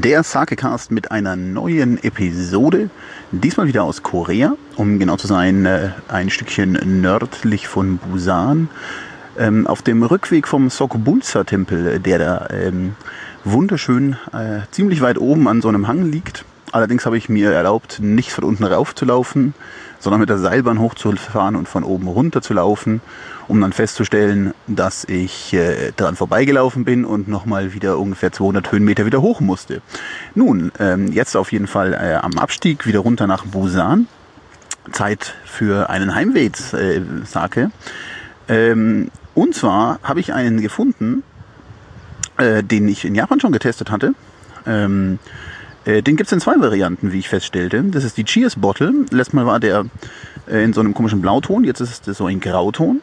Der Sake Cast mit einer neuen Episode, diesmal wieder aus Korea, um genau zu sein, ein Stückchen nördlich von Busan, auf dem Rückweg vom Sokbunsa-Tempel, der da wunderschön ziemlich weit oben an so einem Hang liegt. Allerdings habe ich mir erlaubt, nicht von unten raufzulaufen, sondern mit der Seilbahn hochzufahren und von oben runter zu laufen, um dann festzustellen, dass ich daran vorbeigelaufen bin und nochmal wieder ungefähr 200 Höhenmeter wieder hoch musste. Nun, jetzt auf jeden Fall am Abstieg wieder runter nach Busan. Zeit für einen Heimweh-Sake. Und zwar habe ich einen gefunden, den ich in Japan schon getestet hatte. Den gibt es in zwei Varianten, wie ich feststellte. Das ist die Cheers Bottle. Letztes Mal war der in so einem komischen Blauton, jetzt ist es so ein Grauton.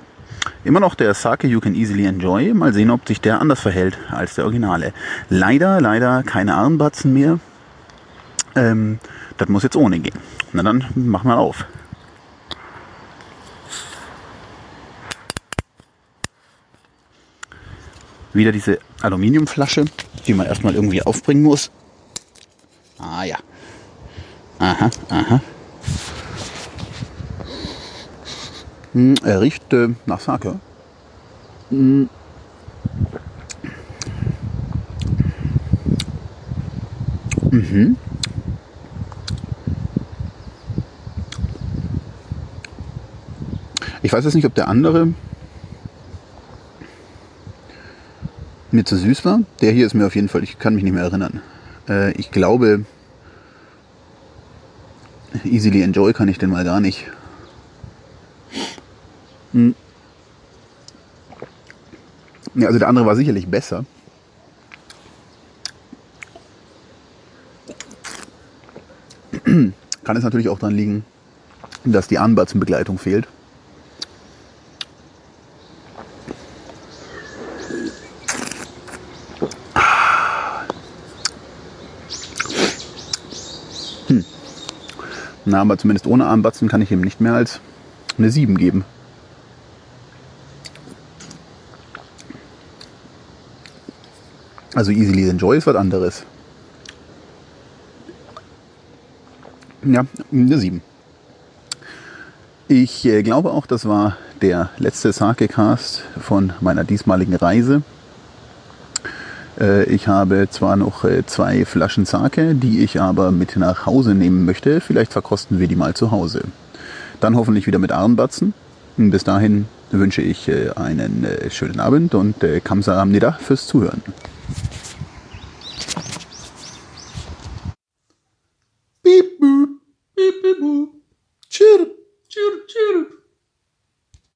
Immer noch der Sake You Can Easily Enjoy. Mal sehen, ob sich der anders verhält als der Originale. Leider keine Armbatzen mehr. Das muss jetzt ohne gehen. Na dann, mach mal auf. Wieder diese Aluminiumflasche, die man erstmal irgendwie aufbringen muss. Ah ja. Aha. Er riecht nach Sake. Mhm. Ich weiß jetzt nicht, ob der andere mir zu süß war. Der hier ist mir auf jeden Fall, ich kann mich nicht mehr erinnern. Ich glaube, Easily Enjoy kann ich den mal gar nicht. Ja, also der andere war sicherlich besser. Kann es natürlich auch daran liegen, dass die Anbatzenbegleitung fehlt. Na, aber zumindest ohne Armbatzen kann ich ihm nicht mehr als eine 7 geben. Also Easily Enjoy ist was anderes. Ja, eine 7. Ich glaube auch, das war der letzte Sake Cast von meiner diesmaligen Reise. Ich habe zwar noch 2 Flaschen Sake, die ich aber mit nach Hause nehmen möchte. Vielleicht verkosten wir die mal zu Hause. Dann hoffentlich wieder mit Armbatzen. Bis dahin wünsche ich einen schönen Abend und Kamsahamnida fürs Zuhören.